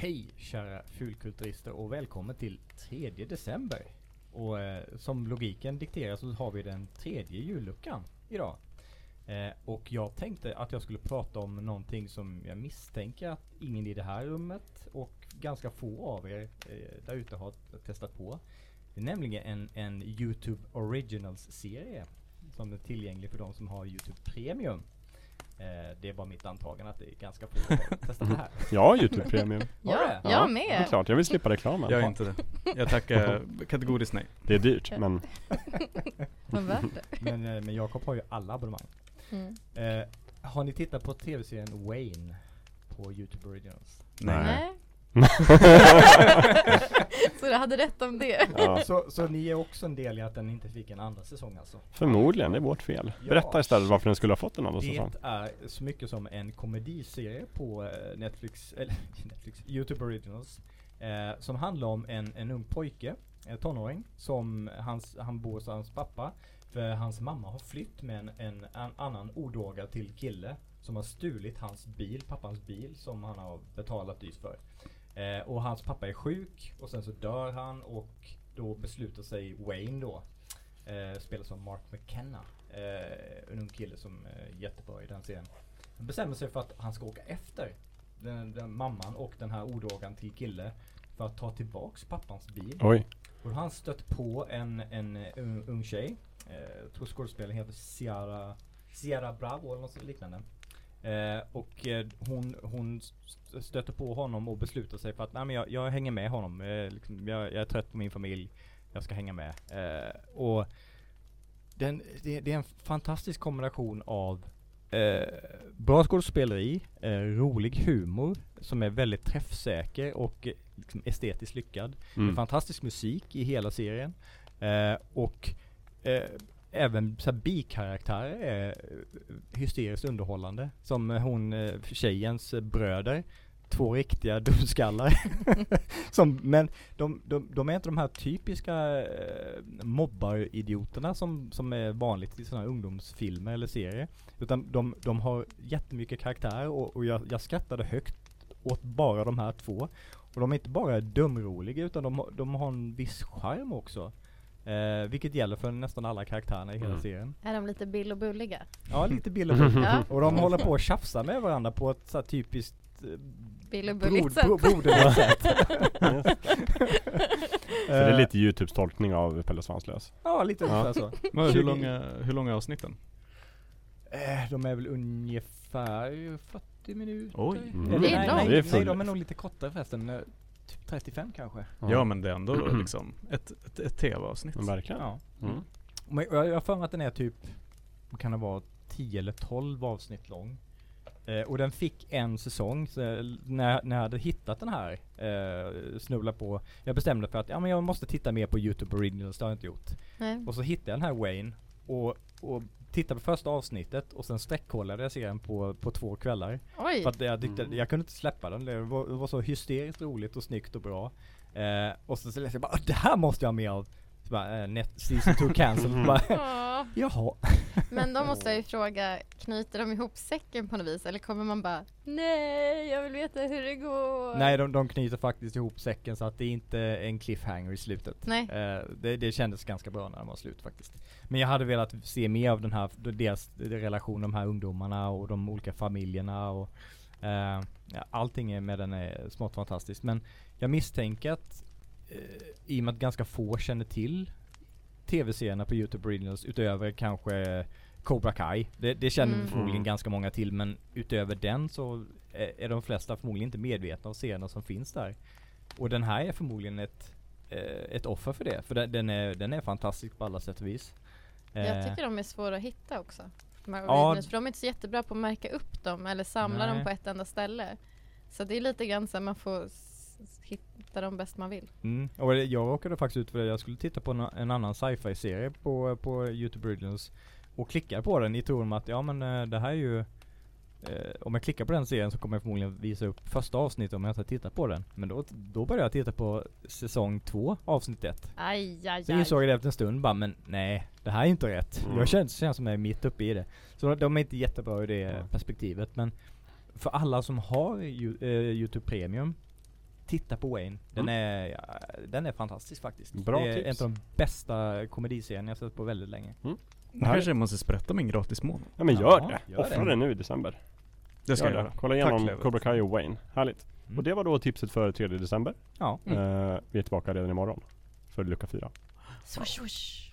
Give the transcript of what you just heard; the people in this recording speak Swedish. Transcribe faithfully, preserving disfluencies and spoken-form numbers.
Hej kära fulkulturister och välkommen till tredje december. Och eh, som logiken dikterar så har vi den tredje julluckan idag. Eh, och jag tänkte att jag skulle prata om någonting som jag misstänker att ingen i det här rummet och ganska få av er eh, där ute har testat på. Det är nämligen en, en YouTube Originals-serie som är tillgänglig för de som har YouTube Premium. Eh, det är bara mitt antagande att det är ganska få testa det här. Ja, YouTube Premium. Ja, ja, jag med. Det är klart, jag vill slippa reklamen. Jag är inte det. Jag tackar kategoriskt nej. Det är dyrt, men... men värt det. Men, men Jakob har ju alla abonnemang. Mm. Eh, har ni tittat på tv-serien Wayne på YouTube Originals? Nej. nej. Så du hade rätt om det. Ja. Så, så ni är också en del i att den inte fick en andra säsong alltså? Förmodligen, det är vårt fel. Ja. Berätta istället varför den skulle ha fått en andra det säsong. Det är så mycket som en komediserie på Netflix, eller Netflix, YouTube Originals eh, som handlar om en, en ung pojke, en tonåring, som hans, han bor hos hans pappa för hans mamma har flytt med en, en, en annan odågad till kille som har stulit hans bil, pappans bil som han har betalat dyrt för. Eh, och hans pappa är sjuk och sen så dör han och då beslutar sig Wayne då eh, spelar som Mark McKenna eh, en ung kille som är eh, jättebra i den serien. Han bestämmer sig för att han ska åka efter den, den mamman och den här odågan till kille för att ta tillbaks pappans bil. Oj. Och han stött på en, en un, ung tjej eh, jag tror skådespelaren heter Ciara, Ciara Bravo eller något liknande. Eh, och eh, hon, hon stöter på honom och beslutar sig för att nej, men jag, jag hänger med honom, eh, liksom, jag, jag är trött på min familj, jag ska hänga med. Eh, och den, det, det är en fantastisk kombination av eh, bra skådespeleri, eh, rolig humor som är väldigt träffsäker och eh, liksom estetiskt lyckad. Mm. Det är fantastisk musik i hela serien eh, och eh, även så här, bikaraktärer är hysteriskt underhållande. Som hon, tjejens bröder. Två riktiga dumskallar. som, men de, de, de är inte de här typiska eh, mobbaridioterna som, som är vanligt i sådana här ungdomsfilmer eller serier. Utan de, de har jättemycket karaktär och, och jag, jag skrattade högt åt bara de här två. Och de är inte bara dumroliga utan de, de har en viss charm också. Eh, vilket gäller för nästan alla karaktärerna i hela mm. serien. Är de lite bill och bulliga? Ja, lite bill och bulliga. Och de håller på att tjafsa med varandra på ett så här typiskt eh, bill och bulligt sätt. Broderligt sätt. Så det är lite YouTubes tolkning av Pelle Svanslös. Ja, lite ja. Så. Men hur långa, hur långa är avsnitten? Eh, de är väl ungefär fyrtio minuter. Oj. Mm. Nej, nej, nej, nej, de är nog lite kortare förresten. trettiofem kanske. Ja, ja, men det är ändå liksom ett, ett, ett tv-avsnitt. Verkligen. Ja. Mm. Men jag, jag för mig att den är typ, kan det vara tio eller tolv avsnitt lång. Eh, och den fick en säsong. Så när, när jag hade hittat den här eh, snubbla på, jag bestämde för att ja, men jag måste titta mer på YouTube Originals, det har jag inte gjort. Nej. Och så hittade jag den här Wayne och, och tittade på första avsnittet och sen sträckkollade jag serien på, på två kvällar. Oj. För att jag, tyckte, jag kunde inte släppa den. Det var, det var så hysteriskt roligt och snyggt och bra. Eh, och så, så läste jag bara, det här måste jag ha med av. Så bara, eh, net, season two cancel. Bara, jaha. Men då måste jag ju fråga, knyter de ihop säcken på något vis? Eller kommer man bara, nej, jag vill veta hur det går. Nej, de, de knyter faktiskt ihop säcken så att det inte är en cliffhanger i slutet. Nej. Eh, det, det kändes ganska bra när de var slut faktiskt. Men jag hade velat se mer av den här, deras relation, de här ungdomarna och de olika familjerna. Och, eh, allting med den är smått fantastiskt. Men jag misstänker att eh, i och med att ganska få känner till tv-serierna på YouTube Originals utöver kanske Cobra Kai. Det, det känner mm. förmodligen ganska många till, men utöver den så är, är de flesta förmodligen inte medvetna om serierna som finns där. Och den här är förmodligen ett, ett offer för det, för den, den, är, den är fantastisk på alla sätt och vis. Jag tycker de är svåra att hitta också. De här ja. Originals, för de är inte så jättebra på att märka upp dem eller samla Nej. Dem på ett enda ställe. Så det är lite grann så man får hitta dem bäst man vill. Mm. Och jag råkade faktiskt ut för det. Jag skulle titta på na- en annan sci-fi-serie på, på YouTube Originals och klickade på den i tron att ja, men det här är ju eh, om jag klickar på den serien så kommer jag förmodligen visa upp första avsnittet om jag inte tittar på den. Men då, då började jag titta på säsong två, avsnitt ett. Aj, aj, aj. Så jag såg det efter en stund bara, men nej, det här är inte rätt. Mm. Jag känns, känns som jag är mitt uppe i det. Så de är inte jättebra i det mm. perspektivet, men för alla som har ju, eh, YouTube Premium titta på Wayne. Den, mm. är, ja, den är fantastisk faktiskt. Bra det är tips. En av de bästa komediserier jag sett på väldigt länge. Mm. Det här kanske jag måste sprätta min gratis månad. Ja, men gör ja, det. Gör offra det. det nu i december. Det ska gör jag göra. Kolla igenom Tack, Cobra Kai och Wayne. Härligt. Mm. Och det var då tipset för tredje december. Ja. Mm. Uh, vi är tillbaka redan imorgon. För lucka fyra. Swish, swish.